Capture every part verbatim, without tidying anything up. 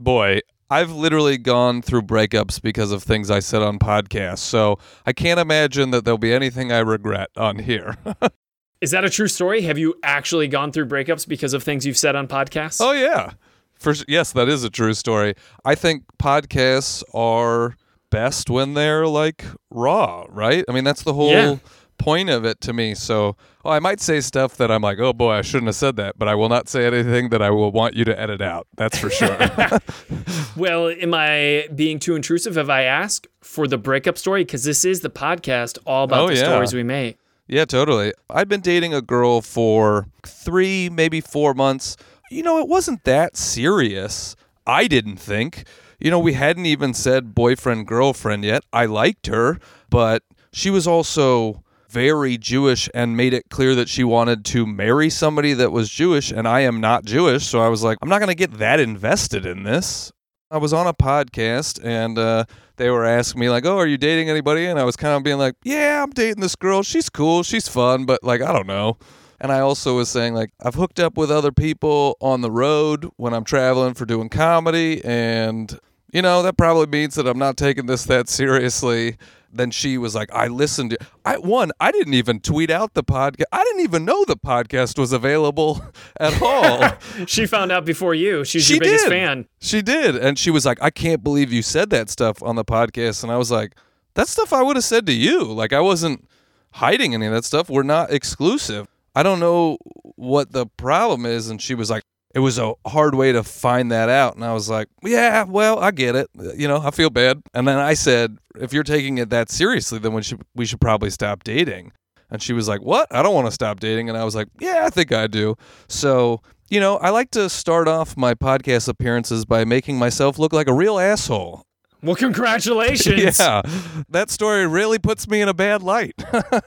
boy, I've literally gone through breakups because of things I said on podcasts, so I can't imagine that there'll be anything I regret on here. Is that a true story? Have you actually gone through breakups because of things you've said on podcasts? Oh, yeah. For, yes, that is a true story. I think podcasts are best when they're, like, raw, right? I mean, that's the whole yeah. point of it to me. So oh, I might say stuff that I'm like, oh, boy, I shouldn't have said that, but I will not say anything that I will want you to edit out. That's for sure. Well, am I being too intrusive if I ask for the breakup story? Because this is the podcast all about oh, the yeah. stories we make. Yeah, totally. I'd been dating a girl for three, maybe four months. You know, it wasn't that serious, I didn't think. You know, we hadn't even said boyfriend, girlfriend yet. I liked her, but she was also very Jewish and made it clear that she wanted to marry somebody that was Jewish, and I am not Jewish, so I was like, I'm not going to get that invested in this. I was on a podcast, and uh, they were asking me, like, oh, are you dating anybody? And I was kind of being like, yeah, I'm dating this girl. She's cool. She's fun, but, like, I don't know. And I also was saying, like, I've hooked up with other people on the road when I'm traveling for doing comedy, and, you know, that probably means that I'm not taking this that seriously. Then she was like, I listened to I one, I didn't even tweet out the podcast. I didn't even know the podcast was available at all. She found out before you. She's she your biggest did. fan. She did. And she was like, I can't believe you said that stuff on the podcast. And I was like, that's stuff I would have said to you. Like, I wasn't hiding any of that stuff. We're not exclusive. I don't know what the problem is. And she was like, it was a hard way to find that out. And I was like, yeah, well, I get it. You know, I feel bad. And then I said, if you're taking it that seriously, then we should, we should probably stop dating. And she was like, what? I don't want to stop dating. And I was like, yeah, I think I do. So, you know, I like to start off my podcast appearances by making myself look like a real asshole. Well, congratulations. Yeah, that story really puts me in a bad light.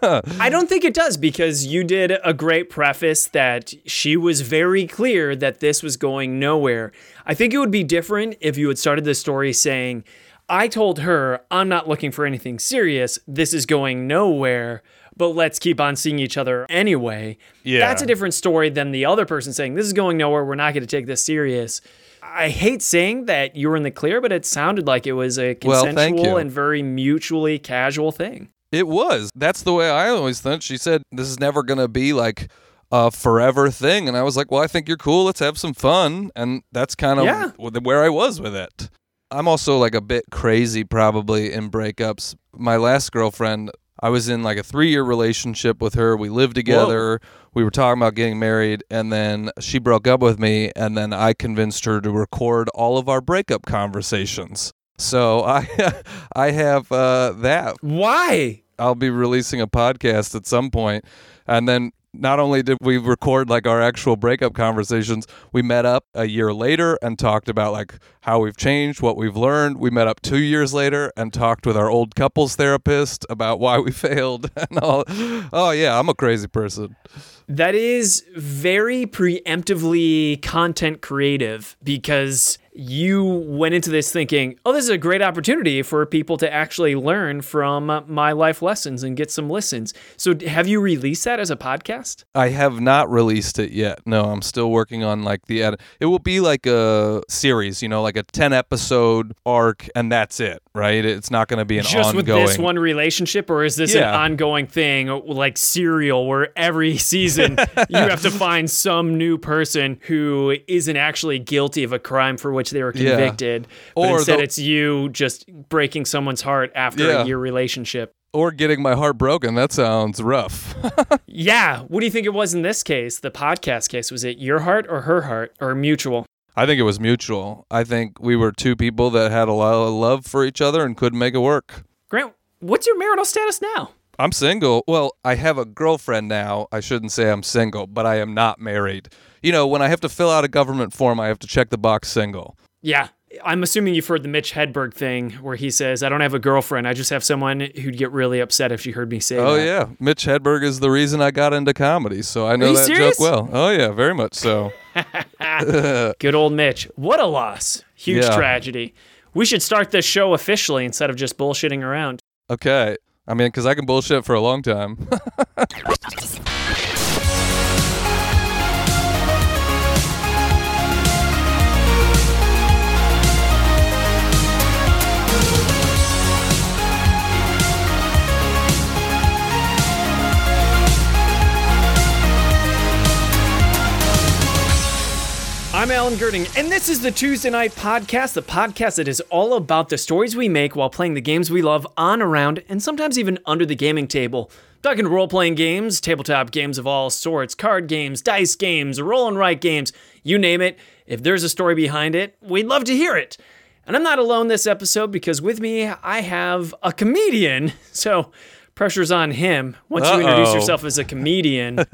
I don't think it does, because you did a great preface that she was very clear that this was going nowhere. I think it would be different if you had started the story saying, I told her I'm not looking for anything serious. This is going nowhere, but let's keep on seeing each other anyway. Yeah. That's a different story than the other person saying, this is going nowhere. We're not going to take this serious. I hate saying that you were in the clear, but it sounded like it was a consensual well, and very mutually casual thing. It was. That's the way I always thought. She said, this is never going to be like a forever thing. And I was like, well, I think you're cool. Let's have some fun. And that's kind of yeah. where I was with it. I'm also like a bit crazy probably in breakups. My last girlfriend, I was in like a three-year relationship with her. We lived together. Whoa. We were talking about getting married, and then she broke up with me, and then I convinced her to record all of our breakup conversations. So I I have uh, that. Why? I'll be releasing a podcast at some point. And then not only did we record like our actual breakup conversations, we met up a year later and talked about like how we've changed, what we've learned. We met up two years later and talked with our old couples therapist about why we failed and all. Oh yeah, I'm a crazy person. That is very preemptively content creative, because you went into this thinking, oh, this is a great opportunity for people to actually learn from my life lessons and get some listens. So have you released that as a podcast? I have not released it yet. No, I'm still working on like the edit. It will be like a series, you know, like a ten episode arc, and that's it, right? It's not going to be an Just ongoing. Just with this one relationship, or is this yeah. an ongoing thing like Serial, where every season you have to find some new person who isn't actually guilty of a crime for which they were convicted, yeah. but or instead the, it's you just breaking someone's heart after yeah. a year relationship. Or getting my heart broken. That sounds rough. Yeah. What do you think it was in this case, the podcast case? Was it your heart or her heart or mutual? I think it was mutual. I think we were two people that had a lot of love for each other and couldn't make it work. Grant, what's your marital status now? I'm single. Well, I have a girlfriend now. I shouldn't say I'm single, but I am not married. You know, when I have to fill out a government form, I have to check the box single. Yeah. I'm assuming you've heard the Mitch Hedberg thing where he says, I don't have a girlfriend. I just have someone who'd get really upset if she heard me say oh, that. Oh, yeah. Mitch Hedberg is the reason I got into comedy, so I know that serious? joke well. Oh, yeah. Very much so. Good old Mitch. What a loss. Huge yeah. tragedy. We should start this show officially instead of just bullshitting around. Okay. I mean, because I can bullshit for a long time. Alan Girding, and this is the Tuesday Night Podcast, the podcast that is all about the stories we make while playing the games we love on, around, and sometimes even under the gaming table. Talking role-playing games, tabletop games of all sorts, card games, dice games, roll-and-write games, you name it. If there's a story behind it, we'd love to hear it. And I'm not alone this episode because with me, I have a comedian, so pressure's on him. Once Uh-oh. you introduce yourself as a comedian,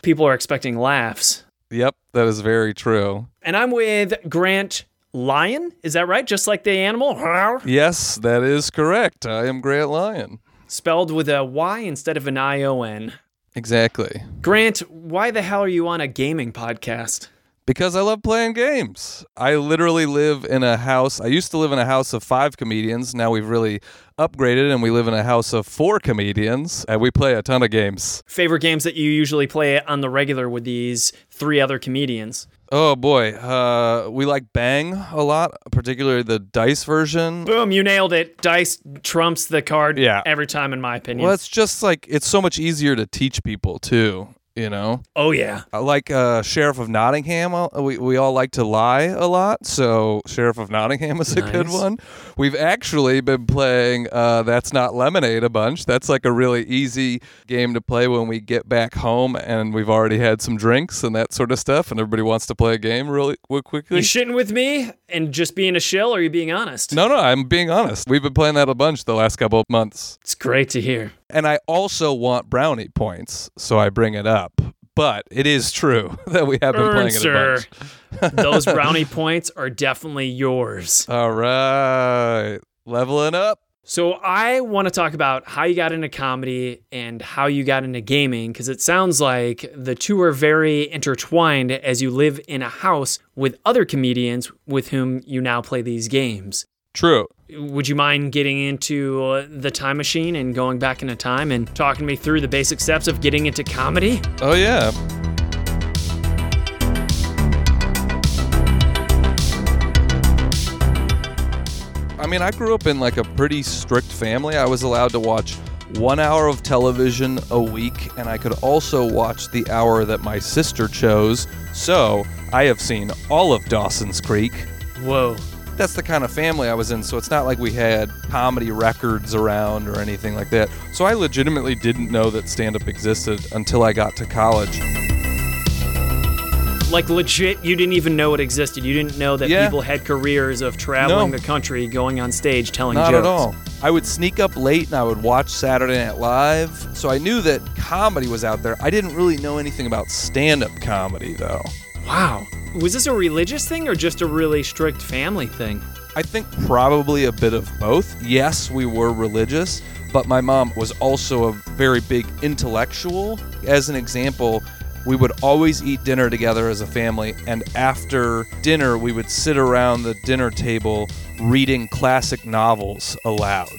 people are expecting laughs. Yep, that is very true. And I'm with Grant Lyon. Is that right? Just like the animal? Yes, that is correct. I am Grant Lyon. Spelled with a Y instead of an I O N. Exactly. Grant, why the hell are you on a gaming podcast? Because I love playing games. I literally live in a house. I used to live in a house of five comedians. Now we've really upgraded and we live in a house of four comedians. And we play a ton of games. Favorite games that you usually play on the regular with these three other comedians? Oh, boy. Uh, we like Bang a lot, particularly the dice version. Boom, you nailed it. Dice trumps the card yeah. every time, in my opinion. Well, it's just like it's so much easier to teach people, too. You know? Oh, yeah. Like uh, Sheriff of Nottingham, we, we all like to lie a lot, so Sheriff of Nottingham is nice. A good one. We've actually been playing uh, That's Not Lemonade a bunch. That's like a really easy game to play when we get back home and we've already had some drinks and that sort of stuff, and everybody wants to play a game really quickly. You shitting with me and just being a shill, or are you being honest? No, no, I'm being honest. We've been playing that a bunch the last couple of months. It's great to hear. And I also want brownie points, so I bring it up. But it is true that we have been Earn, playing it sir. a bunch. Those brownie points are definitely yours. All right. Leveling up. So I want to talk about how you got into comedy and how you got into gaming, because it sounds like the two are very intertwined as you live in a house with other comedians with whom you now play these games. True. Would you mind getting into uh, the time machine and going back into time and talking me through the basic steps of getting into comedy? Oh, yeah. I mean, I grew up in like a pretty strict family. I was allowed to watch one hour of television a week, and I could also watch the hour that my sister chose. So I have seen all of Dawson's Creek. Whoa. That's the kind of family I was in, so it's not like we had comedy records around or anything like that. So I legitimately didn't know that stand-up existed until I got to college. Like, legit, you didn't even know it existed. You didn't know that yeah. people had careers of traveling no. the country, going on stage, telling not jokes. Not at all. I would sneak up late and I would watch Saturday Night Live. So I knew that comedy was out there. I didn't really know anything about stand-up comedy, though. Wow. Was this a religious thing or just a really strict family thing? I think probably a bit of both. Yes, we were religious, but my mom was also a very big intellectual. As an example, we would always eat dinner together as a family, and after dinner, we would sit around the dinner table reading classic novels aloud.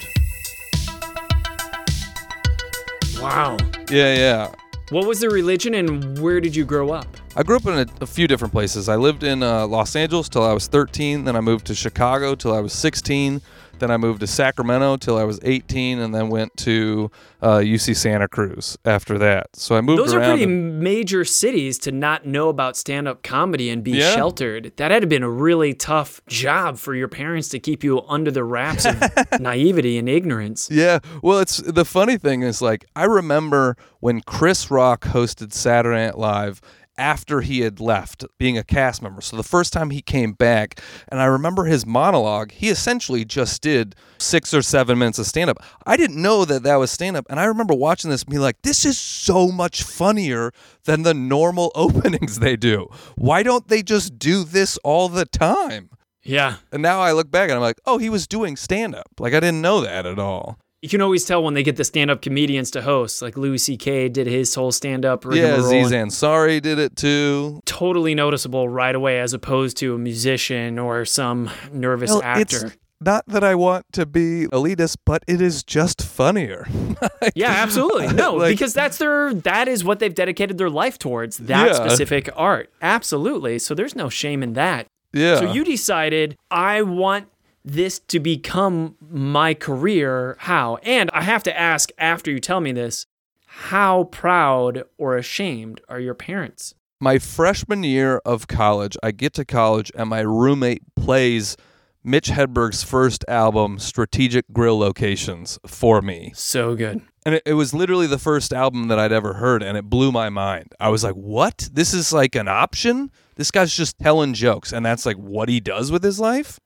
Wow. Yeah, yeah. What was the religion and where did you grow up? I grew up in a, a few different places. I lived in uh, Los Angeles till I was thirteen. Then I moved to Chicago till I was sixteen. Then I moved to Sacramento till I was eighteen, and then went to uh, U C Santa Cruz after that. So I moved around. Those are pretty and, major cities to not know about stand-up comedy and be yeah. sheltered. That had been a really tough job for your parents to keep you under the wraps of naivety and ignorance. Yeah. Well, it's the funny thing is, like, I remember when Chris Rock hosted Saturday Night Live after he had left being a cast member. So the first time he came back, and I remember his monologue, he essentially just did six or seven minutes of stand-up. I didn't know that that was stand-up, and I remember watching this and being like, this is so much funnier than the normal openings they do. Why don't they just do this all the time? Yeah. And now I look back and I'm like, oh, he was doing stand-up. Like, I didn't know that at all. You can always tell when they get the stand-up comedians to host. Like Louis C K did his whole stand-up. Yeah, Aziz Ansari did it too. Totally noticeable right away as opposed to a musician or some nervous well, actor. It's not that I want to be elitist, but it is just funnier. Like, yeah, absolutely. No, like, because that's their, that is what they've dedicated their life towards, that yeah. specific art. Absolutely. So there's no shame in that. Yeah. So you decided, I want this to become my career, how? And I have to ask, after you tell me this, how proud or ashamed are your parents? My freshman year of college, I get to college and my roommate plays Mitch Hedberg's first album, Strategic Grill Locations, for me. So good. And it, it was literally the first album that I'd ever heard, and it blew my mind. I was like, what? This is like an option? This guy's just telling jokes, and that's like what he does with his life?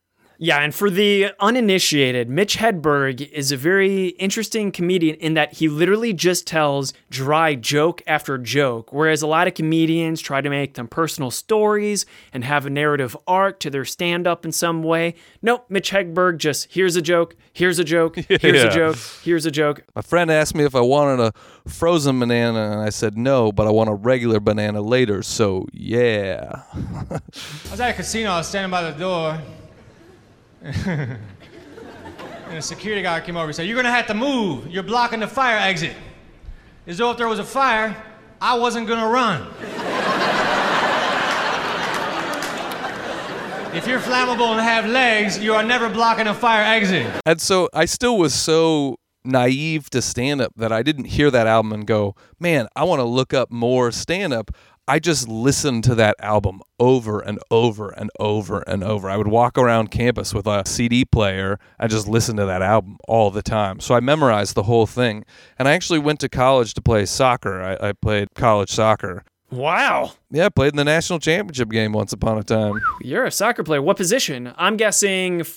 Yeah, and for the uninitiated, Mitch Hedberg is a very interesting comedian in that he literally just tells dry joke after joke, whereas a lot of comedians try to make them personal stories and have a narrative arc to their stand-up in some way. Nope, Mitch Hedberg just, here's a joke, here's a joke, here's yeah. a joke, here's a joke. My friend asked me if I wanted a frozen banana, and I said no, but I want a regular banana later, so yeah. I was at a casino, I was standing by the door. And a security guard came over and said, "You're gonna have to move. You're blocking the fire exit." As though if there was a fire, I wasn't gonna run. If you're flammable and have legs, you are never blocking a fire exit. And so I still was so naive to stand-up that I didn't hear that album and go, man, I want to look up more stand-up. I just listened to that album over and over and over and over. I would walk around campus with a C D player and just listen to that album all the time. So I memorized the whole thing. And I actually went to college to play soccer. I, I played college soccer. Wow. Yeah, I played in the national championship game once upon a time. You're a soccer player. What position? I'm guessing f-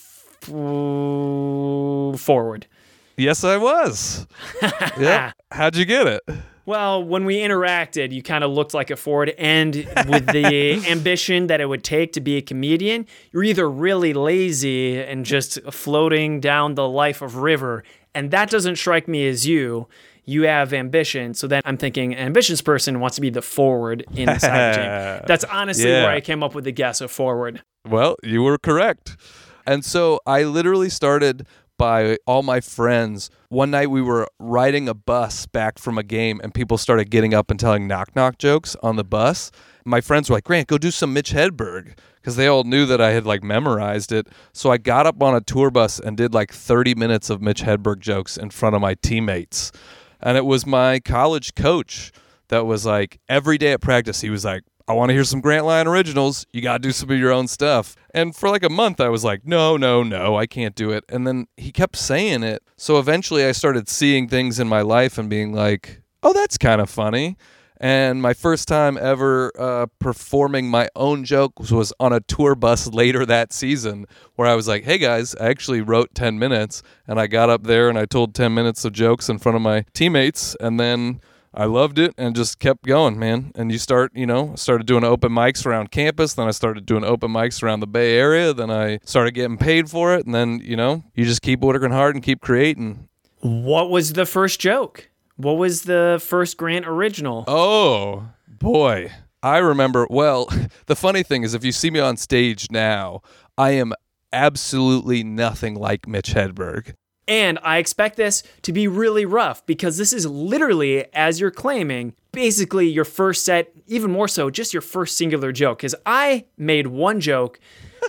forward. Yes, I was. Yeah. How'd you get it? Well, when we interacted, you kind of looked like a forward, and with the ambition that it would take to be a comedian, you're either really lazy and just floating down the life of river, and that doesn't strike me as you. You have ambition, so then I'm thinking an ambitious person wants to be the forward in the soccer team. That's honestly yeah. where I came up with the guess of forward. Well, you were correct. And so I literally started by all my friends. One night we were riding a bus back from a game and people started getting up and telling knock-knock jokes on the bus. My friends were like, Grant, go do some Mitch Hedberg, because they all knew that I had like memorized it. So I got up on a tour bus and did like thirty minutes of Mitch Hedberg jokes in front of my teammates. And it was my college coach that was like, every day at practice, he was like, I want to hear some Grant Lyon originals. You got to do some of your own stuff. And for like a month, I was like, no, no, no, I can't do it. And then he kept saying it. So eventually I started seeing things in my life and being like, oh, that's kind of funny. And my first time ever uh, performing my own jokes was on a tour bus later that season where I was like, hey, guys, I actually wrote ten minutes. And I got up there and I told ten minutes of jokes in front of my teammates. And then I loved it and just kept going, man. And you start, you know, started doing open mics around campus. Then I started doing open mics around the Bay Area. Then I started getting paid for it. And then, you know, you just keep working hard and keep creating. What was the first joke? What was the first Grant original? Oh, boy. I remember, well, the funny thing is if you see me on stage now, I am absolutely nothing like Mitch Hedberg. And I expect this to be really rough because this is literally, as you're claiming, basically your first set, even more so, just your first singular joke. Because I made one joke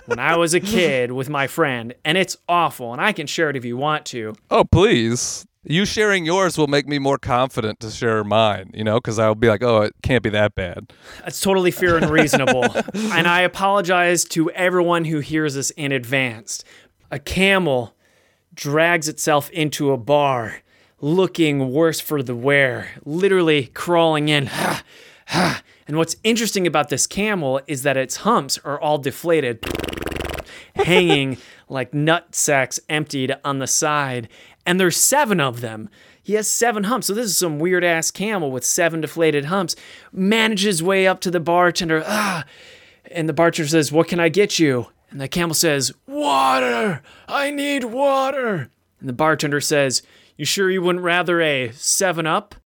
when I was a kid with my friend, and it's awful, and I can share it if you want to. Oh, please. You sharing yours will make me more confident to share mine, you know, because I'll be like, oh, it can't be that bad. That's totally fair and reasonable. And I apologize to everyone who hears this in advance. A camel drags itself into a bar, looking worse for the wear, literally crawling in. Ha, ha. And what's interesting about this camel is that its humps are all deflated, hanging like nut sacks emptied on the side. And there's seven of them. He has seven humps. So this is some weird-ass camel with seven deflated humps. Manages way up to the bartender. Ah. And the bartender says, "What can I get you?" And the camel says, "Water! I need water!" And the bartender says, "You sure you wouldn't rather a seven up?"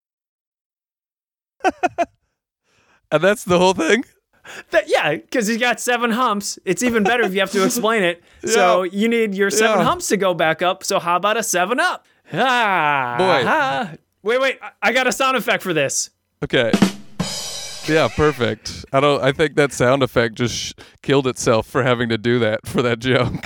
And that's the whole thing? That, yeah, because he's got seven humps. It's even better if you have to explain it. Yeah. So you need your seven yeah. humps to go back up, so how about a seven up? Ah, Boy. Ah. Wait, wait, I-, I got a sound effect for this. Okay. Yeah, perfect. I don't. I think that sound effect just sh- killed itself for having to do that for that joke.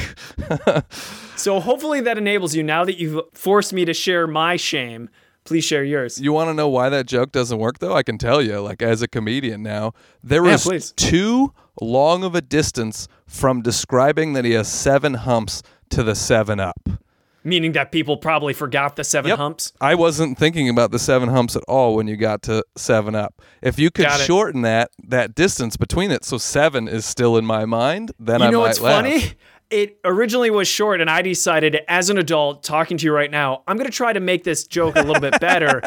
So hopefully that enables you now that you've forced me to share my shame. Please share yours. You want to know why that joke doesn't work, though? I can tell you, like, as a comedian now, there was yeah, too long of a distance from describing that he has seven humps to the seven up. Meaning that people probably forgot the seven yep. humps? I wasn't thinking about the seven humps at all when you got to seven up. If you could shorten that that distance between it so seven is still in my mind, then you I might laugh. You know what's funny? It originally was short, and I decided, as an adult talking to you right now, I'm going to try to make this joke a little bit better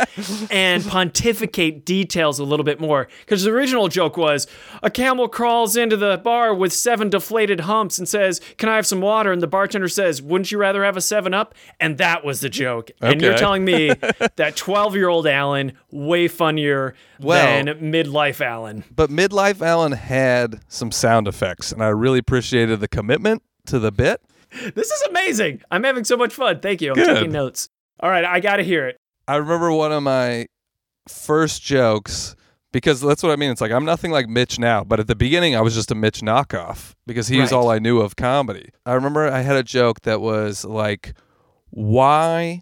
and pontificate details a little bit more. Because the original joke was, a camel crawls into the bar with seven deflated humps and says, can I have some water? And the bartender says, wouldn't you rather have a seven up? And that was the joke. Okay. And you're telling me that twelve-year-old Alan, way funnier well, than midlife Alan. But midlife Alan had some sound effects, and I really appreciated the commitment to the bit. This is amazing. I'm having so much fun. Thank you. I'm Good. taking notes. All right, I gotta hear it. I remember one of my first jokes, because that's what I mean. It's like, I'm nothing like Mitch now, but at the beginning I was just a Mitch knockoff because he right. was all I knew of comedy. I remember I had a joke that was like, why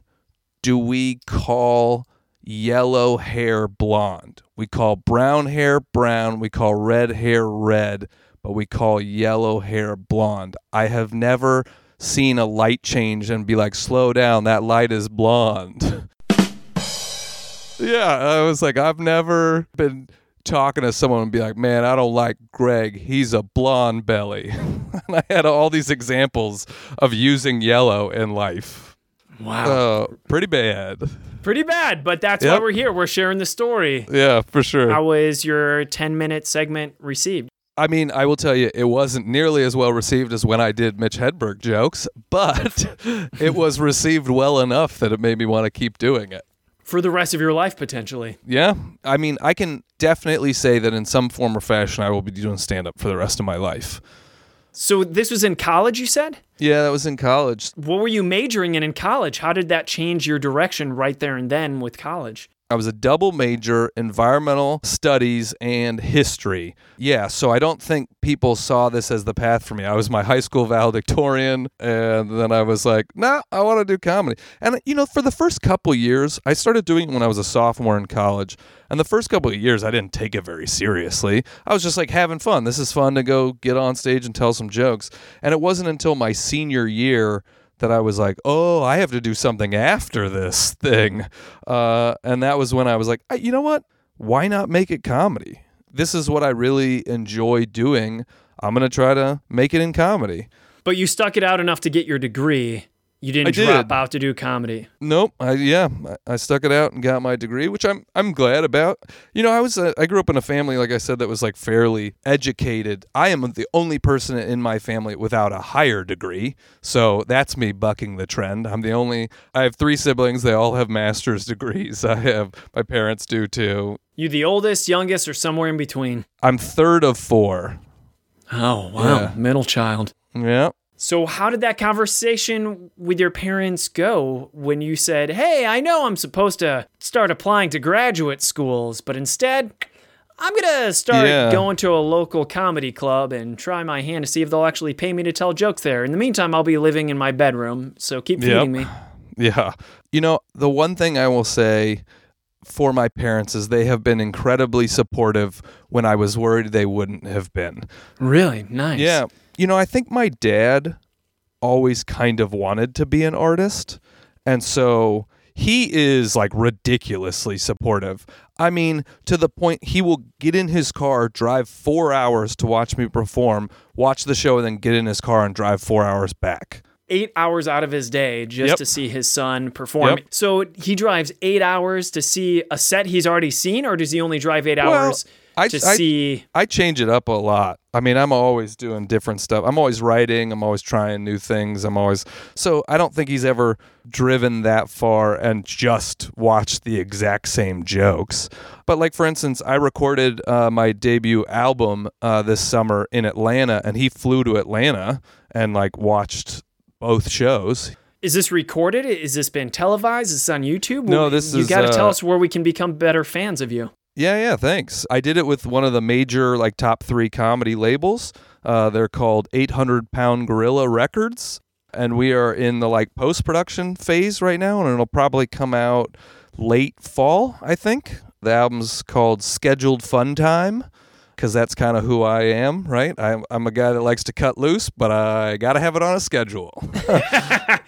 do we call yellow hair blonde? We call brown hair brown, we call red hair red, but we call yellow hair blonde. I have never seen a light change and be like, slow down, that light is blonde. Yeah, I was like, I've never been talking to someone and be like, man, I don't like Greg, he's a blonde belly. And I had all these examples of using yellow in life. Wow. Uh, pretty bad. Pretty bad, but that's yep. why we're here. We're sharing the story. Yeah, for sure. How was your ten-minute segment received? I mean, I will tell you, it wasn't nearly as well received as when I did Mitch Hedberg jokes, but it was received well enough that it made me want to keep doing it. For the rest of your life, potentially. Yeah. I mean, I can definitely say that in some form or fashion, I will be doing stand-up for the rest of my life. So this was in college, you said? Yeah, that was in college. What were you majoring in in college? How did that change your direction right there and then with college? I was a double major, environmental studies and history. Yeah, so I don't think people saw this as the path for me. I was my high school valedictorian, and then I was like, nah, I want to do comedy. And, you know, for the first couple of years, I started doing it when I was a sophomore in college. And the first couple of years, I didn't take it very seriously. I was just like having fun. This is fun to go get on stage and tell some jokes. And it wasn't until my senior year that I was like, oh, I have to do something after this thing. Uh, and that was when I was like, you know what? Why not make it comedy? This is what I really enjoy doing. I'm going to try to make it in comedy. But you stuck it out enough to get your degree. You didn't I did. drop out to do comedy. Nope. I, yeah, I stuck it out and got my degree, which I'm I'm glad about. You know, I was a, I grew up in a family, like I said, that was like fairly educated. I am the only person in my family without a higher degree, so that's me bucking the trend. I'm the only. I have three siblings. They all have master's degrees. I have my parents do too. You the oldest, youngest, or somewhere in between? I'm third of four. Oh wow, yeah. Middle child. Yeah. So how did that conversation with your parents go when you said, hey, I know I'm supposed to start applying to graduate schools, but instead I'm going to start yeah. going to a local comedy club and try my hand to see if they'll actually pay me to tell jokes there. In the meantime, I'll be living in my bedroom, so keep feeding yep. me. Yeah. You know, the one thing I will say for my parents is they have been incredibly supportive when I was worried they wouldn't have been. Really? Nice. Yeah. You know, I think my dad always kind of wanted to be an artist, and so he is, like, ridiculously supportive. I mean, to the point he will get in his car, drive four hours to watch me perform, watch the show, and then get in his car and drive four hours back. Eight hours out of his day just yep. to see his son perform. Yep. So he drives eight hours to see a set he's already seen, or does he only drive eight well, hours I, to I, see? I change it up a lot. I mean, I'm always doing different stuff. I'm always writing. I'm always trying new things. I'm always... So I don't think he's ever driven that far and just watched the exact same jokes. But like, for instance, I recorded uh, my debut album uh, this summer in Atlanta, and he flew to Atlanta and like watched both shows. Is this recorded? Is this been televised? Is this on YouTube? No, this you is... You got to uh, tell us where we can become better fans of you. Yeah, yeah, thanks. I did it with one of the major, like, top three comedy labels. Uh, they're called eight hundred Pound Gorilla Records, and we are in the, like, post-production phase right now, and it'll probably come out, late fall, I think. The album's called Scheduled Fun Time, because that's kind of who I am, right? I'm, I'm a guy that likes to cut loose, but I got to have it on a schedule.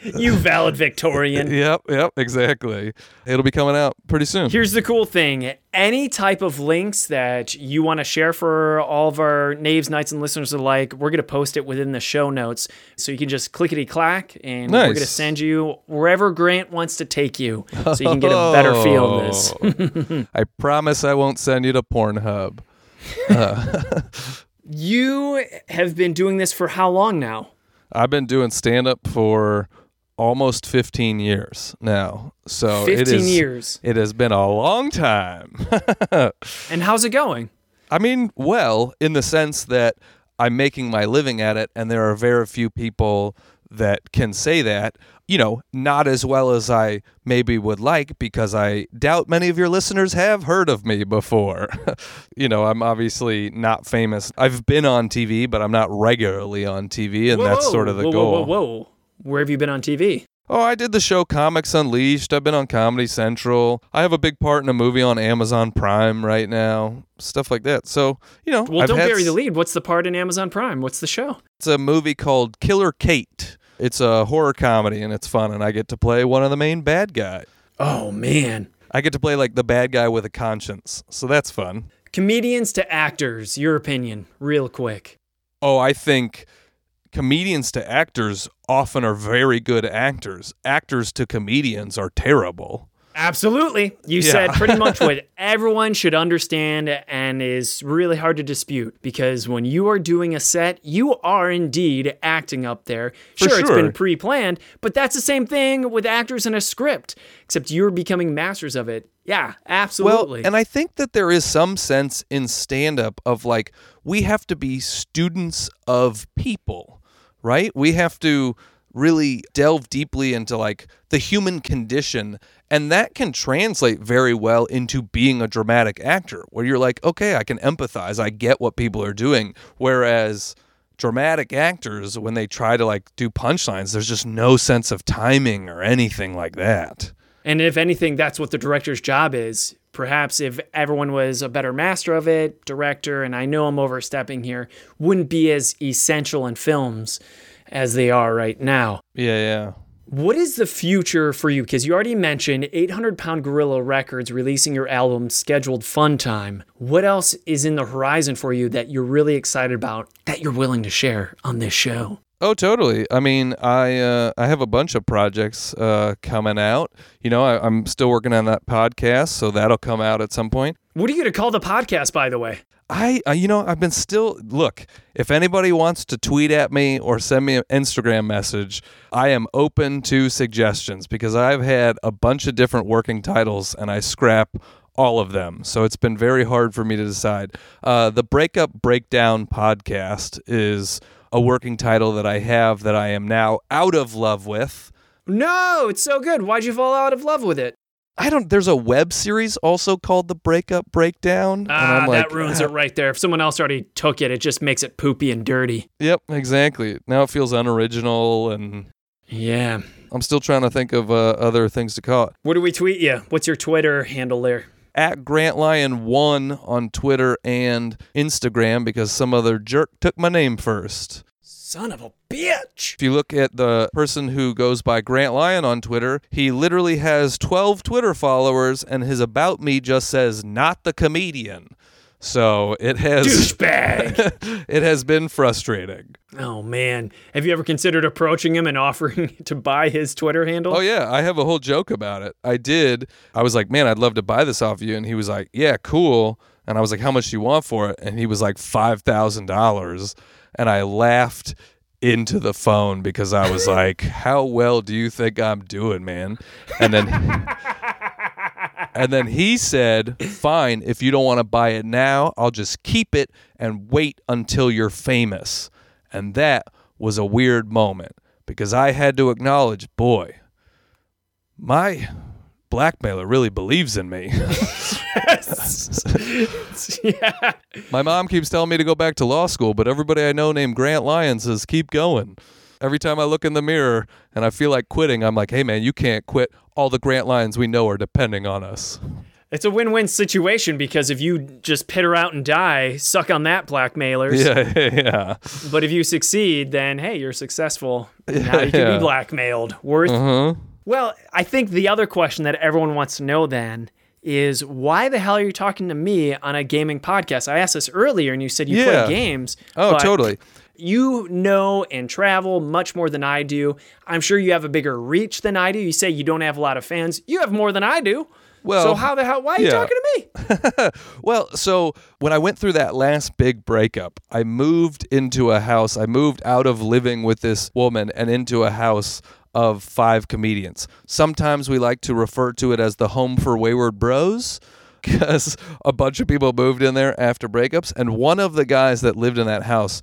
You valid Victorian. Yep, yep, exactly. It'll be coming out pretty soon. Here's the cool thing. Any type of links that you want to share for all of our Knaves, Knights, and listeners alike, we're going to post it within the show notes. So you can just clickety-clack, and nice. We're going to send you wherever Grant wants to take you, so you can get a better feel of this. I promise I won't send you to Pornhub. uh. You have been doing this for how long now? I've been doing stand-up for almost fifteen years now. So fifteen it is, years. It has been a long time. And how's it going? I mean, well, in the sense that I'm making my living at it, and there are very few people that can say that. You know, not as well as I maybe would like, because I doubt many of your listeners have heard of me before. You know, I'm obviously not famous. I've been on T V, but I'm not regularly on T V, and whoa, that's sort of the whoa, goal. Whoa, whoa, whoa. Where have you been on T V? Oh, I did the show Comics Unleashed. I've been on Comedy Central. I have a big part in a movie on Amazon Prime right now. Stuff like that. So, you know. Well, I've don't bury s- the lead. What's the part in Amazon Prime? What's the show? It's a movie called Killer Kate. It's a horror comedy, and it's fun, and I get to play one of the main bad guys. Oh, man. I get to play, like, the bad guy with a conscience, so that's fun. Comedians to actors, your opinion, real quick. Oh, I think comedians to actors often are very good actors. Actors to comedians are terrible. Absolutely. You yeah. said pretty much what everyone should understand and is really hard to dispute, because when you are doing a set, you are indeed acting up there. Sure, sure, it's been pre-planned, but that's the same thing with actors in a script, except you're becoming masters of it. Yeah, absolutely. Well, and I think that there is some sense in stand-up of, like, we have to be students of people, right? We have to really delve deeply into, like, the human condition, and that can translate very well into being a dramatic actor, where you're like, okay, I can empathize, I get what people are doing. Whereas dramatic actors, when they try to, like, do punchlines, there's just no sense of timing or anything like that. And if anything, that's what the director's job is. Perhaps if everyone was a better master of it, director, and I know I'm overstepping here, wouldn't be as essential in films as they are right now. Yeah, yeah. What is the future for you? Because you already mentioned eight hundred Pound Gorilla Records releasing your album Scheduled Fun Time. What else is in the horizon for you that you're really excited about, that you're willing to share on this show? Oh, totally. I mean, I uh, I have a bunch of projects uh, coming out. You know, I, I'm still working on that podcast, so that'll come out at some point. What are you going to call the podcast, by the way? I, uh, you know, I've been still, look, if anybody wants to tweet at me or send me an Instagram message, I am open to suggestions, because I've had a bunch of different working titles and I scrap all of them. So it's been very hard for me to decide. Uh, the Breakup Breakdown podcast is a working title that I have that I am now out of love with. No, it's so good. Why'd you fall out of love with it? I don't, there's a web series also called The Breakup Breakdown. Ah, and I'm like, that ruins ah. it right there. If someone else already took it, it just makes it poopy and dirty. Yep, exactly. Now it feels unoriginal, and yeah. I'm still trying to think of uh, other things to call it. What do we tweet you? What's your Twitter handle there? At Grant Lyon one on Twitter and Instagram, because some other jerk took my name first. Son of a bitch. If you look at the person who goes by Grant Lyon on Twitter, he literally has twelve Twitter followers, and his About Me just says, not the comedian. So it has... Douchebag! It has been frustrating. Oh, man. Have you ever considered approaching him and offering to buy his Twitter handle? Oh, yeah. I have a whole joke about it. I did. I was like, man, I'd love to buy this off you. And he was like, yeah, cool. And I was like, how much do you want for it? And he was like, five thousand dollars. And I laughed into the phone, because I was like, how well do you think I'm doing, man? And then and then he said, fine, if you don't want to buy it now, I'll just keep it and wait until you're famous. And that was a weird moment, because I had to acknowledge, boy, my blackmailer really believes in me. Yes. Yeah. My mom keeps telling me to go back to law school, but everybody I know named Grant Lyon says keep going. Every time I look in the mirror and I feel like quitting, I'm like, hey, man, you can't quit. All the Grant Lyons we know are depending on us. It's a win-win situation because if you just pitter out and die, suck on that, blackmailers. Yeah, yeah. But if you succeed, then, hey, you're successful. Yeah, now you can yeah. be blackmailed. Worth. Mm-hmm. Well, I think the other question that everyone wants to know then is why the hell are you talking to me on a gaming podcast? I asked this earlier and you said you yeah. play games. Oh, totally. You know and travel much more than I do. I'm sure you have a bigger reach than I do. You say you don't have a lot of fans. You have more than I do. Well, so how the hell, why are yeah. you talking to me? Well, so when I went through that last big breakup, I moved into a house. I moved out of living with this woman and into a house of five comedians. Sometimes we like to refer to it as the home for wayward bros because a bunch of people moved in there after breakups. And one of the guys that lived in that house,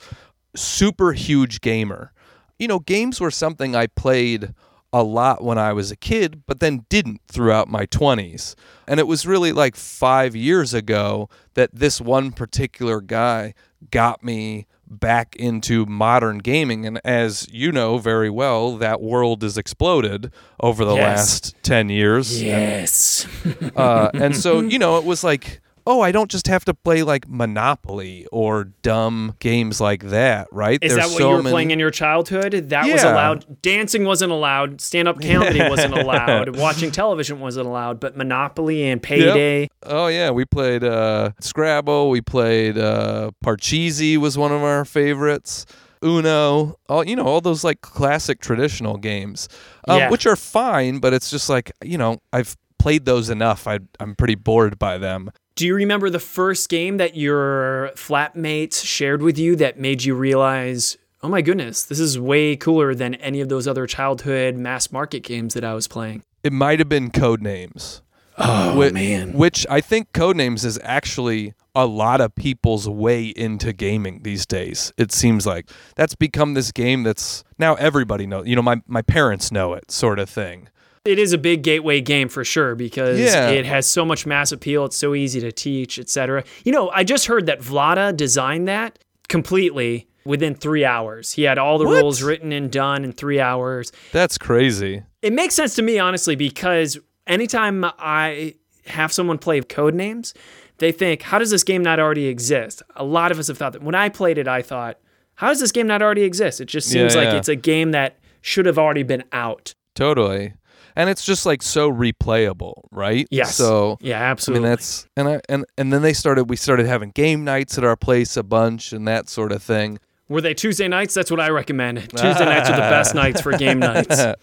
super huge gamer. You know, games were something I played a lot when I was a kid, but then didn't throughout my twenties. And it was really like five years ago that this one particular guy got me back into modern gaming. And as you know very well, that world has exploded over the yes. last ten years. Yes. And, uh, and so, you know, it was like, oh, I don't just have to play like Monopoly or dumb games like that, right? Is There's that what so you were many... playing in your childhood? That yeah. was allowed. Dancing wasn't allowed. Stand-up comedy yeah. wasn't allowed. Watching television wasn't allowed. But Monopoly and Payday. Yep. Oh, yeah. We played uh, Scrabble. We played uh, Parcheesi was one of our favorites. Uno, all you know, all those like classic traditional games, um, yeah. which are fine, but it's just like, you know, I've played those enough. I, I'm pretty bored by them. Do you remember the first game that your flatmates shared with you that made you realize, oh my goodness, this is way cooler than any of those other childhood mass market games that I was playing? It might have been Codenames. Oh, which, man. Which I think Codenames is actually a lot of people's way into gaming these days, it seems like. That's become this game that's now everybody knows. You know, my, my parents know it sort of thing. It is a big gateway game for sure because yeah. it has so much mass appeal. It's so easy to teach, et cetera. You know, I just heard that Vlada designed that completely within three hours. He had all the what? rules written and done in three hours. That's crazy. It makes sense to me, honestly, because anytime I have someone play Codenames, they think, how does this game not already exist? A lot of us have thought that. When I played it, I thought, how does this game not already exist? It just seems yeah, yeah. like it's a game that should have already been out. Totally. And it's just like so replayable, right? Yes. So yeah, absolutely. I mean, that's and I and, and then they started. We started having game nights at our place a bunch and that sort of thing. Were they Tuesday nights? That's what I recommend. Tuesday ah. nights are the best nights for game nights. uh,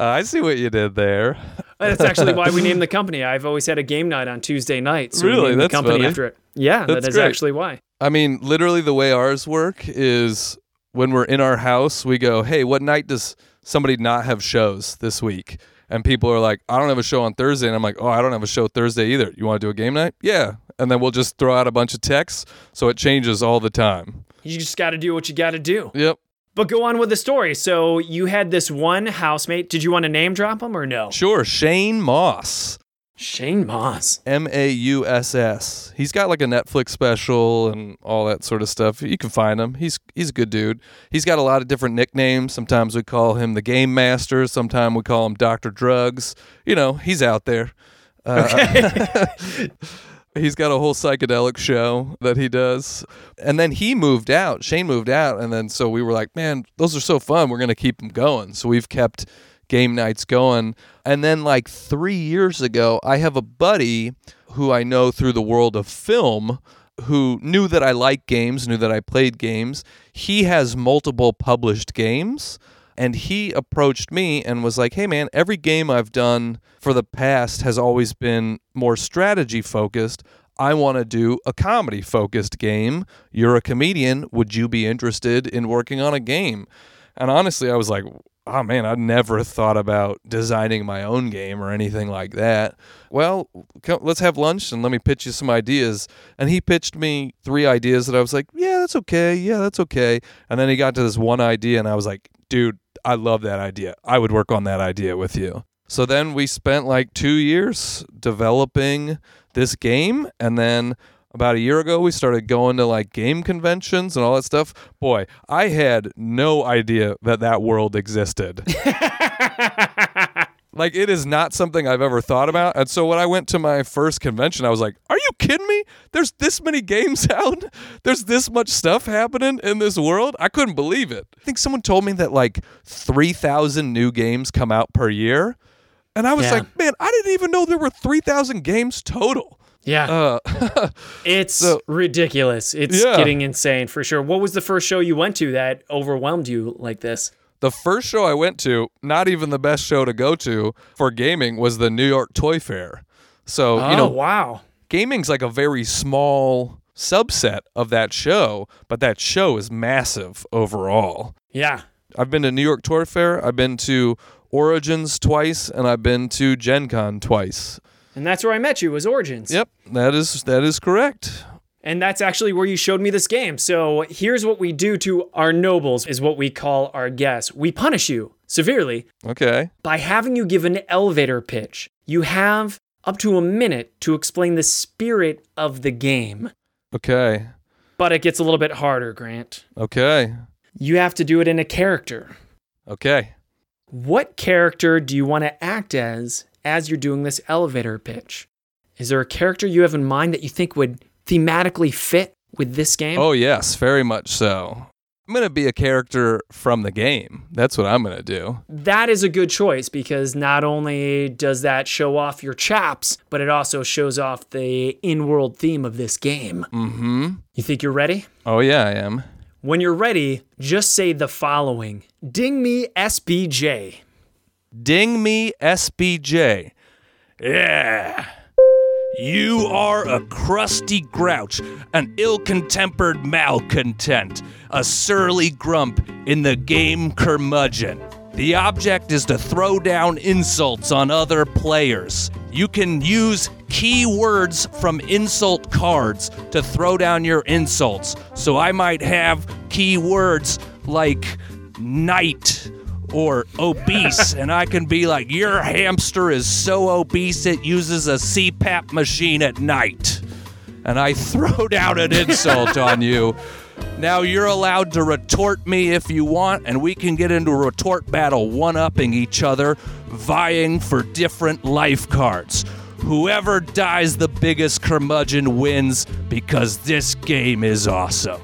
I see what you did there. That's actually why we named the company. I've always had a game night on Tuesday nights. So really, we named that's the company funny. After it. Yeah, that's that is great. Actually why. I mean, literally, the way ours work is when we're in our house, we go, "Hey, what night does somebody not have shows this week?" And people are like, I don't have a show on Thursday. And I'm like, oh, I don't have a show Thursday either. You want to do a game night? Yeah. And then we'll just throw out a bunch of texts. So it changes all the time. You just got to do what you got to do. Yep. But go on with the story. So you had this one housemate. Did you want to name drop him or no? Sure. Shane Mauss. Shane Mauss. M A U S S. He's got like a Netflix special and all that sort of stuff. You can find him. He's he's a good dude. He's got a lot of different nicknames. Sometimes we call him the Game Master. Sometimes we call him Doctor Drugs. You know, he's out there. Uh, okay. He's got a whole psychedelic show that he does. And then he moved out. Shane moved out. And then so we were like, man, those are so fun. We're going to keep them going. So we've kept game nights going. And then like three years ago, I have a buddy who I know through the world of film who knew that I liked games, knew that I played games. He has multiple published games. And he approached me and was like, hey man, every game I've done for the past has always been more strategy focused. I want to do a comedy focused game. You're a comedian. Would you be interested in working on a game? And honestly, I was like, oh man, I never thought about designing my own game or anything like that. Well, come, let's have lunch and let me pitch you some ideas. And he pitched me three ideas that I was like, yeah, that's okay. Yeah, that's okay. And then he got to this one idea and I was like, dude, I love that idea. I would work on that idea with you. So then we spent like two years developing this game. And then about a year ago, we started going to like game conventions and all that stuff. Boy, I had no idea that that world existed. Like, it is not something I've ever thought about. And so when I went to my first convention, I was like, are you kidding me? There's this many games out? There's this much stuff happening in this world? I couldn't believe it. I think someone told me that, like, three thousand new games come out per year. And I was yeah. like, man, I didn't even know there were three thousand games total. Yeah. Uh, it's so, ridiculous. It's yeah. getting insane for sure. What was the first show you went to that overwhelmed you like this? The first show I went to, not even the best show to go to for gaming, was the New York Toy Fair. So, oh, you know, wow. Gaming's like a very small subset of that show, but that show is massive overall. Yeah. I've been to New York Toy Fair, I've been to Origins twice, and I've been to Gen Con twice. And that's where I met you, was Origins. Yep, that is that is correct. And that's actually where you showed me this game. So here's what we do to our nobles, is what we call our guests. We punish you severely. Okay. By having you give an elevator pitch. You have up to a minute to explain the spirit of the game. Okay. But it gets a little bit harder, Grant. Okay. You have to do it in a character. Okay. What character do you want to act as as you're doing this elevator pitch? Is there a character you have in mind that you think would thematically fit with this game? Oh, yes, very much so. I'm going to be a character from the game. That's what I'm going to do. That is a good choice, because not only does that show off your chops, but it also shows off the in-world theme of this game. Mm-hmm. You think you're ready? Oh, yeah, I am. When you're ready, just say the following. Ding me, S B J. Ding me, S B J. Yeah. You are a crusty grouch, an ill-contempered malcontent, a surly grump in the game Curmudgeon. The object is to throw down insults on other players. You can use key words from insult cards to throw down your insults. So I might have key words like knight or obese, and I can be like, your hamster is so obese it uses a C PAP machine at night. And I throw down an insult on you. Now you're allowed to retort me if you want, and we can get into a retort battle, one-upping each other, vying for different life cards. Whoever dies the biggest curmudgeon wins, because this game is awesome.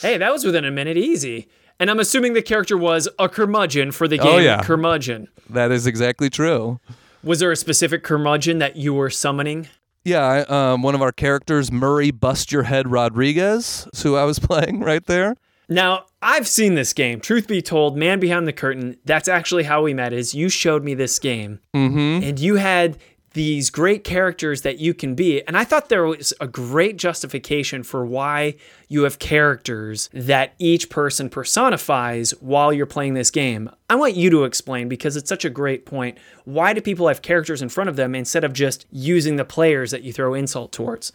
Hey, that was within a minute easy. And I'm assuming the character was a curmudgeon for the game oh, yeah. Curmudgeon. That is exactly true. Was there a specific curmudgeon that you were summoning? Yeah, um, one of our characters, Murray Bust Your Head Rodriguez, is who I was playing right there. Now, I've seen this game. Truth be told, Man Behind the Curtain, that's actually how we met, is you showed me this game. Mm-hmm. And you had these great characters that you can be. And I thought there was a great justification for why you have characters that each person personifies while you're playing this game. I want you to explain, because it's such a great point. Why do people have characters in front of them instead of just using the players that you throw insult towards?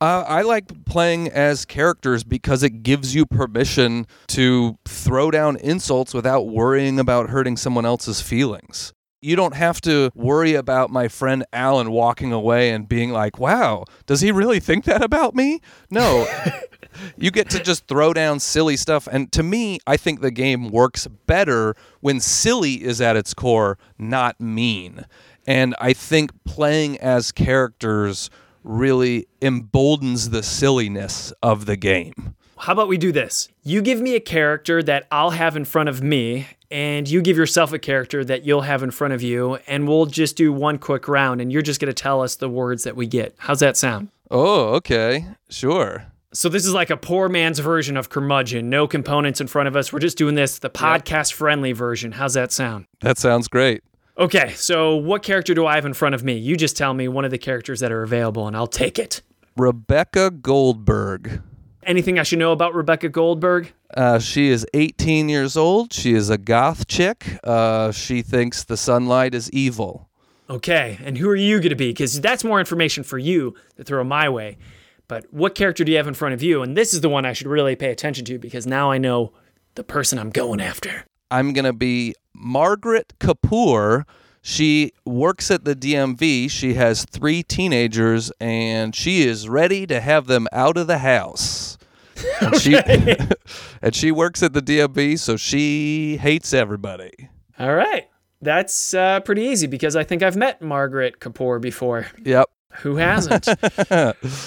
Uh, I like playing as characters because it gives you permission to throw down insults without worrying about hurting someone else's feelings. You don't have to worry about my friend Alan walking away and being like, wow, does he really think that about me? No. You get to just throw down silly stuff. And to me, I think the game works better when silly is at its core, not mean. And I think playing as characters really emboldens the silliness of the game. How about we do this? You give me a character that I'll have in front of me, and you give yourself a character that you'll have in front of you, and we'll just do one quick round, and you're just going to tell us the words that we get. How's that sound? Oh, okay. Sure. So this is like a poor man's version of Curmudgeon. No components in front of us. We're just doing this, the podcast-friendly version. How's that sound? That sounds great. Okay, so what character do I have in front of me? You just tell me one of the characters that are available, and I'll take it. Rebecca Goldberg. Anything I should know about Rebecca Goldberg? Uh, she is eighteen years old. She is a goth chick. Uh, she thinks the sunlight is evil. Okay, and who are you going to be? Because that's more information for you to throw my way. But what character do you have in front of you? And this is the one I should really pay attention to, because now I know the person I'm going after. I'm going to be Margaret Kapoor. She works at the D M V. She has three teenagers, and she is ready to have them out of the house. And, okay. she, and she works at the D M V, so she hates everybody. All right. That's uh, pretty easy because I think I've met Margaret Kapoor before. Yep. Who hasn't?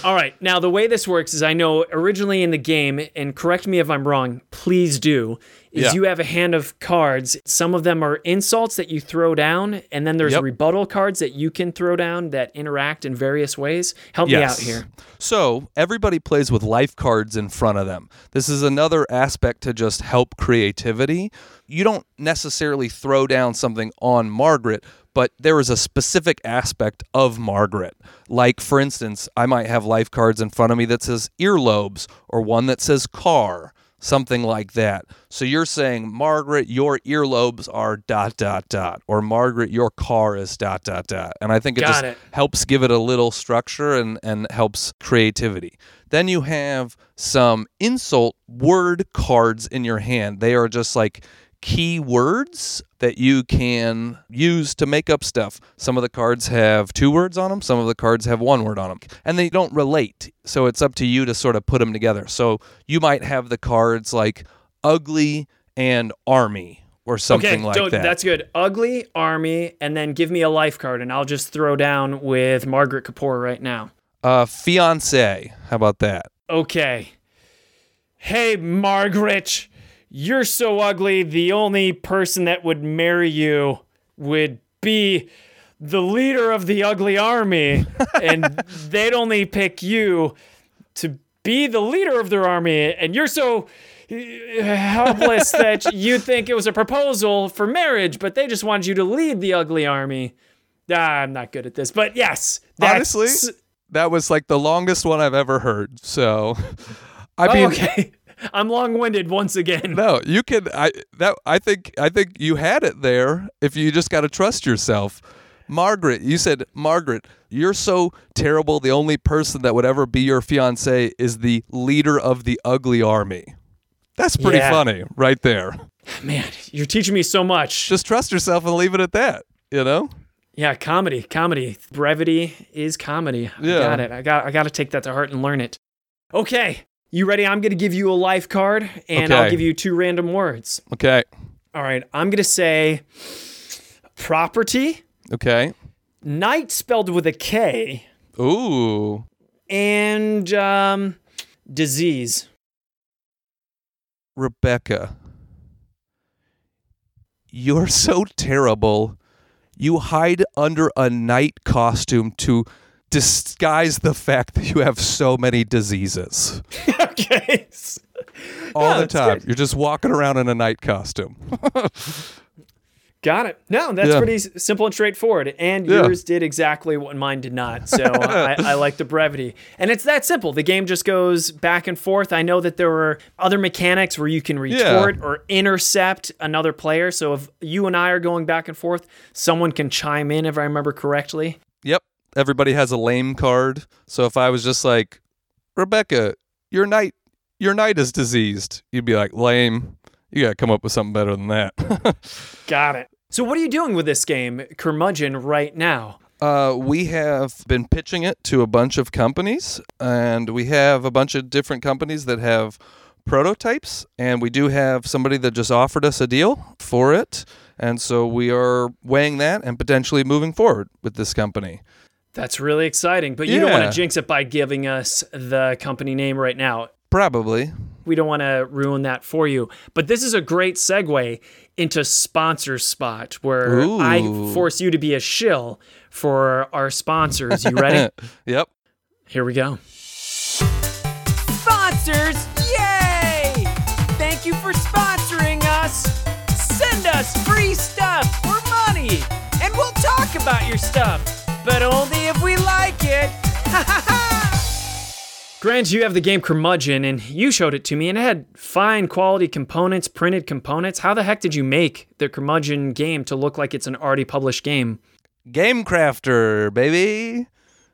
All right. Now, the way this works is I know originally in the game, and correct me if I'm wrong, please do, is yeah. you have a hand of cards. Some of them are insults that you throw down, and then there's yep. rebuttal cards that you can throw down that interact in various ways. Help yes. me out here. So everybody plays with life cards in front of them. This is another aspect to just help creativity. You don't necessarily throw down something on Margaret, but there is a specific aspect of Margaret. Like, for instance, I might have life cards in front of me that says earlobes or one that says car, something like that. So you're saying, Margaret, your earlobes are dot, dot, dot, or Margaret, your car is dot, dot, dot. And I think it Got just it. helps give it a little structure and, and helps creativity. Then you have some insult word cards in your hand. They are just like key words that you can use to make up stuff. Some of the cards have two words on them. Some of the cards have one word on them. And they don't relate. So it's up to you to sort of put them together. So you might have the cards like ugly and army or something okay, like so that. That's good. Ugly, army, and then give me a life card, and I'll just throw down with Margaret Kapoor right now. Uh, fiance. How about that? Okay. Hey, Margaret. You're so ugly, the only person that would marry you would be the leader of the ugly army, and they'd only pick you to be the leader of their army, and you're so helpless that you think it was a proposal for marriage, but they just wanted you to lead the ugly army. Ah, I'm not good at this, but yes. That's... Honestly, that was like the longest one I've ever heard, so I mean... Oh, okay. I'm long-winded once again. No, you can. I that I think I think you had it there. If you just got to trust yourself, Margaret. You said, Margaret, you're so terrible. The only person that would ever be your fiance is the leader of the ugly army. That's pretty yeah. funny, right there. Man, you're teaching me so much. Just trust yourself and leave it at that. You know. Yeah, comedy, comedy. Brevity is comedy. Yeah. I got it. I got. I got to take that to heart and learn it. Okay. You ready? I'm going to give you a life card, and okay. I'll give you two random words. Okay. All right. I'm going to say property. Okay. Night spelled with a K. Ooh. And um, disease. Rebecca, you're so terrible. You hide under a night costume to... disguise the fact that you have so many diseases. Okay. All no, the time. Good. You're just walking around in a night costume. Got it. No, that's yeah. pretty simple and straightforward. And yeah. yours did exactly what mine did not. So I, I like the brevity. And it's that simple. The game just goes back and forth. I know that there were other mechanics where you can retort yeah. or intercept another player. So if you and I are going back and forth, someone can chime in if I remember correctly. Yep. Everybody has a lame card. So if I was just like, Rebecca, your night your night is diseased, you'd be like, lame. You got to come up with something better than that. Got it. So what are you doing with this game, Curmudgeon, right now? Uh, we have been pitching it to a bunch of companies, and we have a bunch of different companies that have prototypes, and we do have somebody that just offered us a deal for it. And so we are weighing that and potentially moving forward with this company. That's really exciting, but you yeah. don't want to jinx it by giving us the company name right now. Probably. We don't want to ruin that for you. But this is a great segue into Sponsor Spot, where Ooh. I force you to be a shill for our sponsors. You ready? Yep. Here we go. Sponsors, yay! Thank you for sponsoring us. Send us free stuff or money, and we'll talk about your stuff. But only if we like it. Grant, you have the game Curmudgeon, and you showed it to me, and it had fine quality components, printed components. How the heck did you make the Curmudgeon game to look like it's an already published game? Gamecrafter, baby.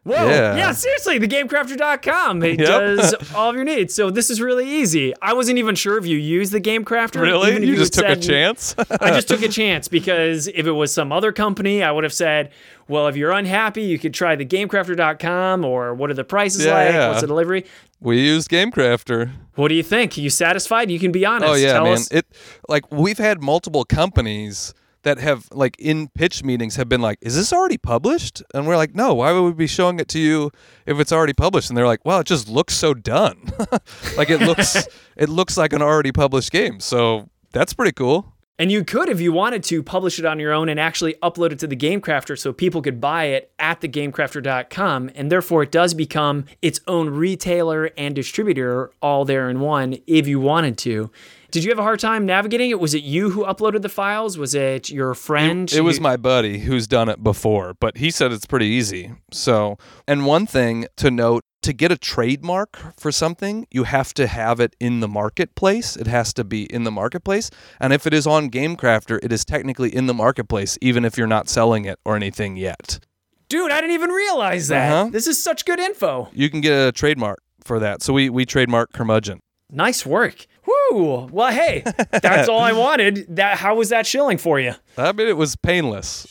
Whoa. Yeah. yeah, seriously, the Gamecrafter dot com. It yep. does all of your needs. So this is really easy. I wasn't even sure if you used the Gamecrafter. Really? You just took said, a chance? I just took a chance because if it was some other company, I would have said, well, if you're unhappy, you could try the Gamecrafter dot com or what are the prices yeah, like? Yeah. What's the delivery? We used Gamecrafter. What do you think? Are you satisfied? You can be honest. Oh, yeah, Tell man. Us. It, like, we've had multiple companies that have, like, in pitch meetings have been like, is this already published? And we're like, no, why would we be showing it to you if it's already published? And they're like, well, it just looks so done. Like, it looks it looks like an already published game. So that's pretty cool. And you could, if you wanted to, publish it on your own and actually upload it to the Gamecrafter so people could buy it at the Gamecrafter dot com. And therefore, it does become its own retailer and distributor all there in one if you wanted to. Did you have a hard time navigating it? Was it you who uploaded the files? Was it your friend? It, it was my buddy who's done it before, but he said it's pretty easy. So, and one thing to note, to get a trademark for something, you have to have it in the marketplace. It has to be in the marketplace. And if it is on Gamecrafter, it is technically in the marketplace, even if you're not selling it or anything yet. Dude, I didn't even realize that. Uh-huh. This is such good info. You can get a trademark for that. So we, we trademark Curmudgeon. Nice work. Woo! Well, hey, that's all I wanted. That how was that shilling for you? I mean, it was painless.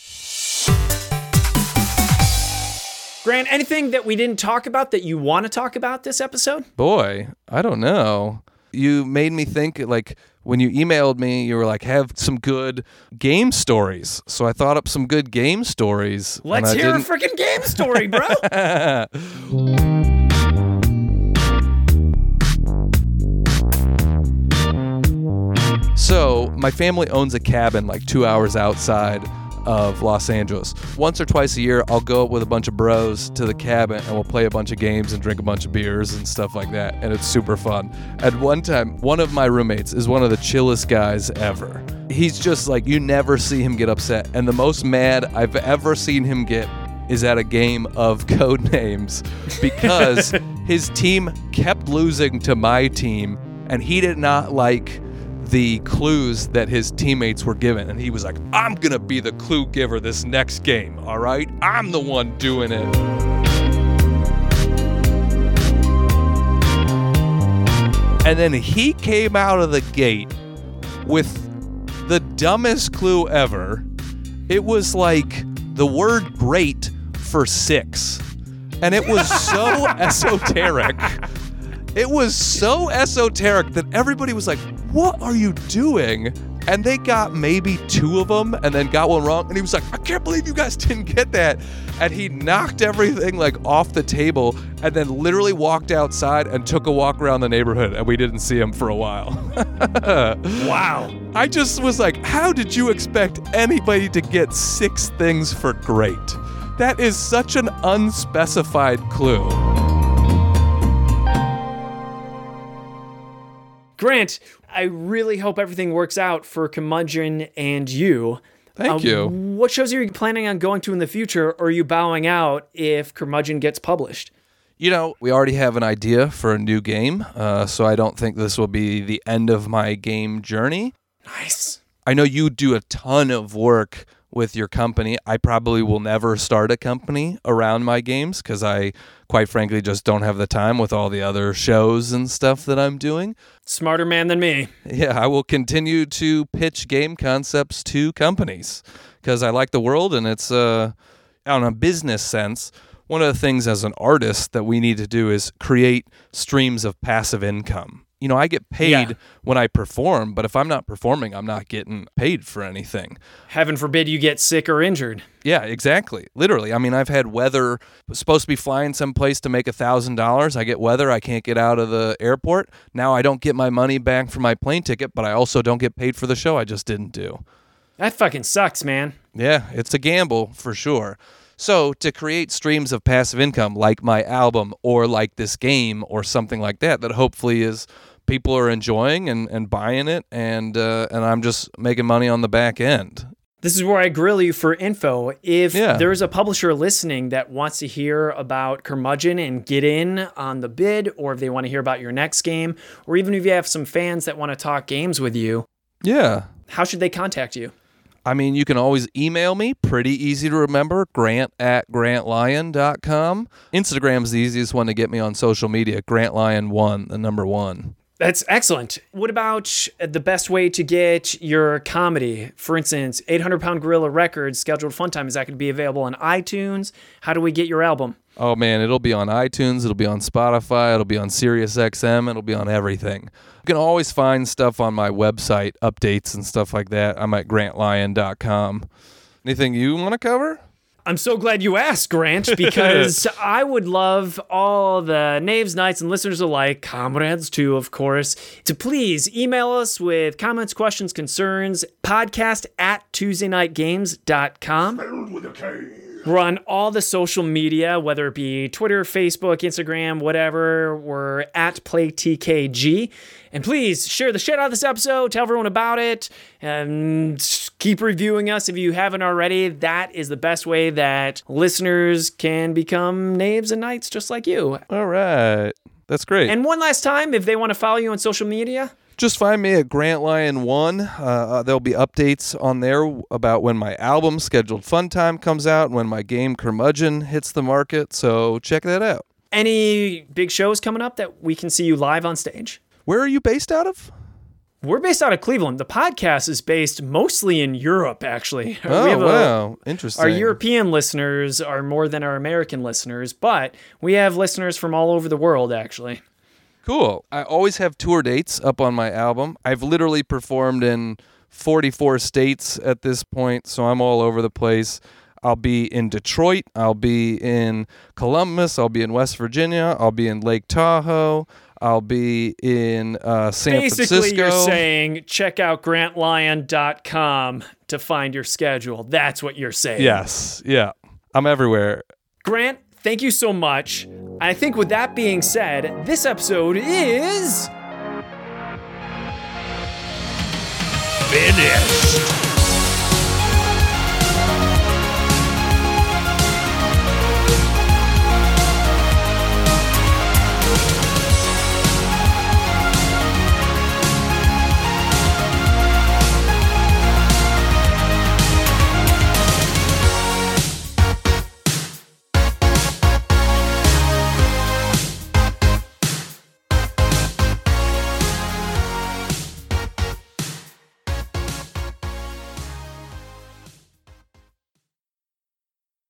Grant, anything that we didn't talk about that you want to talk about this episode? Boy, I don't know. You made me think, like, when you emailed me, you were like, have some good game stories. So I thought up some good game stories. Let's hear didn't... a freaking game story, bro. So my family owns a cabin like two hours outside of Los Angeles. Once or twice a year, I'll go up with a bunch of bros to the cabin and we'll play a bunch of games and drink a bunch of beers and stuff like that. And it's super fun. At one time, one of my roommates is one of the chillest guys ever. He's just like, you never see him get upset. And the most mad I've ever seen him get is at a game of Code Names because his team kept losing to my team and he did not like the clues that his teammates were given. And he was like, I'm gonna be the clue giver this next game, all right? I'm the one doing it. And then he came out of the gate with the dumbest clue ever. It was like the word great for six. And it was so esoteric. It was so esoteric that everybody was like, what are you doing? And they got maybe two of them and then got one wrong. And he was like, I can't believe you guys didn't get that. And he knocked everything like off the table and then literally walked outside and took a walk around the neighborhood. And we didn't see him for a while. Wow. I just was like, how did you expect anybody to get six things for great? That is such an unspecified clue. Grant, I really hope everything works out for Curmudgeon and you. Thank um, you. What shows are you planning on going to in the future, or are you bowing out if Curmudgeon gets published? You know, we already have an idea for a new game, uh, so I don't think this will be the end of my game journey. Nice. I know you do a ton of work with your company. I probably will never start a company around my games because I, quite frankly, just don't have the time with all the other shows and stuff that I'm doing. Smarter man than me. Yeah, I will continue to pitch game concepts to companies because I like the world and it's, uh, on a business sense, one of the things as an artist that we need to do is create streams of passive income. You know, I get paid yeah. when I perform, but if I'm not performing, I'm not getting paid for anything. Heaven forbid you get sick or injured. Yeah, exactly. Literally. I mean, I've had weather, supposed to be flying someplace to make a thousand dollars. I get weather. I can't get out of the airport. Now I don't get my money back for my plane ticket, but I also don't get paid for the show I just didn't do. That fucking sucks, man. Yeah, it's a gamble for sure. So to create streams of passive income like my album or like this game or something like that, that hopefully is people are enjoying and, and buying it and uh, and I'm just making money on the back end. This is where I grill you for info. If yeah. there's a publisher listening that wants to hear about Curmudgeon and get in on the bid, or if they want to hear about your next game, or even if you have some fans that want to talk games with you, yeah, how should they contact you? I mean, you can always email me. Pretty easy to remember. Grant at grant lyon dot com. Instagram's the easiest one to get me on social media. Grant Lyon one, the number one. That's excellent. What about the best way to get your comedy? For instance, eight hundred Pound Gorilla Records, Scheduled Fun Time. Is that going to be available on iTunes? How do we get your album? Oh, man, it'll be on iTunes. It'll be on Spotify. It'll be on Sirius X M. It'll be on everything. You can always find stuff on my website, updates and stuff like that. I'm at grant lyon dot com. Anything you want to cover? I'm so glad you asked, Grant, because I would love all the knaves, knights, and listeners alike, comrades too, of course, to please email us with comments, questions, concerns, podcast at tuesday night games dot com. Spelled with a K. We're on all the social media, whether it be Twitter, Facebook, Instagram, whatever. We're at Play T K G. And please share the shit out of this episode. Tell everyone about it. And keep reviewing us if you haven't already. That is the best way that listeners can become knaves and knights just like you. All right. That's great. And one last time, if they want to follow you on social media... Just find me at Grant Lyon one. Uh, there'll be updates on there about when my album, Scheduled Fun Time, comes out and when my game, Curmudgeon, hits the market. So check that out. Any big shows coming up that we can see you live on stage? Where are you based out of? We're based out of Cleveland. The podcast is based mostly in Europe, actually. Oh, we have a, wow. Interesting. Our European listeners are more than our American listeners, but we have listeners from all over the world, actually. Cool. I always have tour dates up on my album. I've literally performed in forty-four states at this point, so I'm all over the place. I'll be in Detroit. I'll be in Columbus. I'll be in West Virginia. I'll be in Lake Tahoe. I'll be in uh, San Basically, Francisco. Basically, you're saying check out grant lyon dot com to find your schedule. That's what you're saying. Yes. Yeah. I'm everywhere. Grant, thank you so much. I think with that being said, this episode is... finished.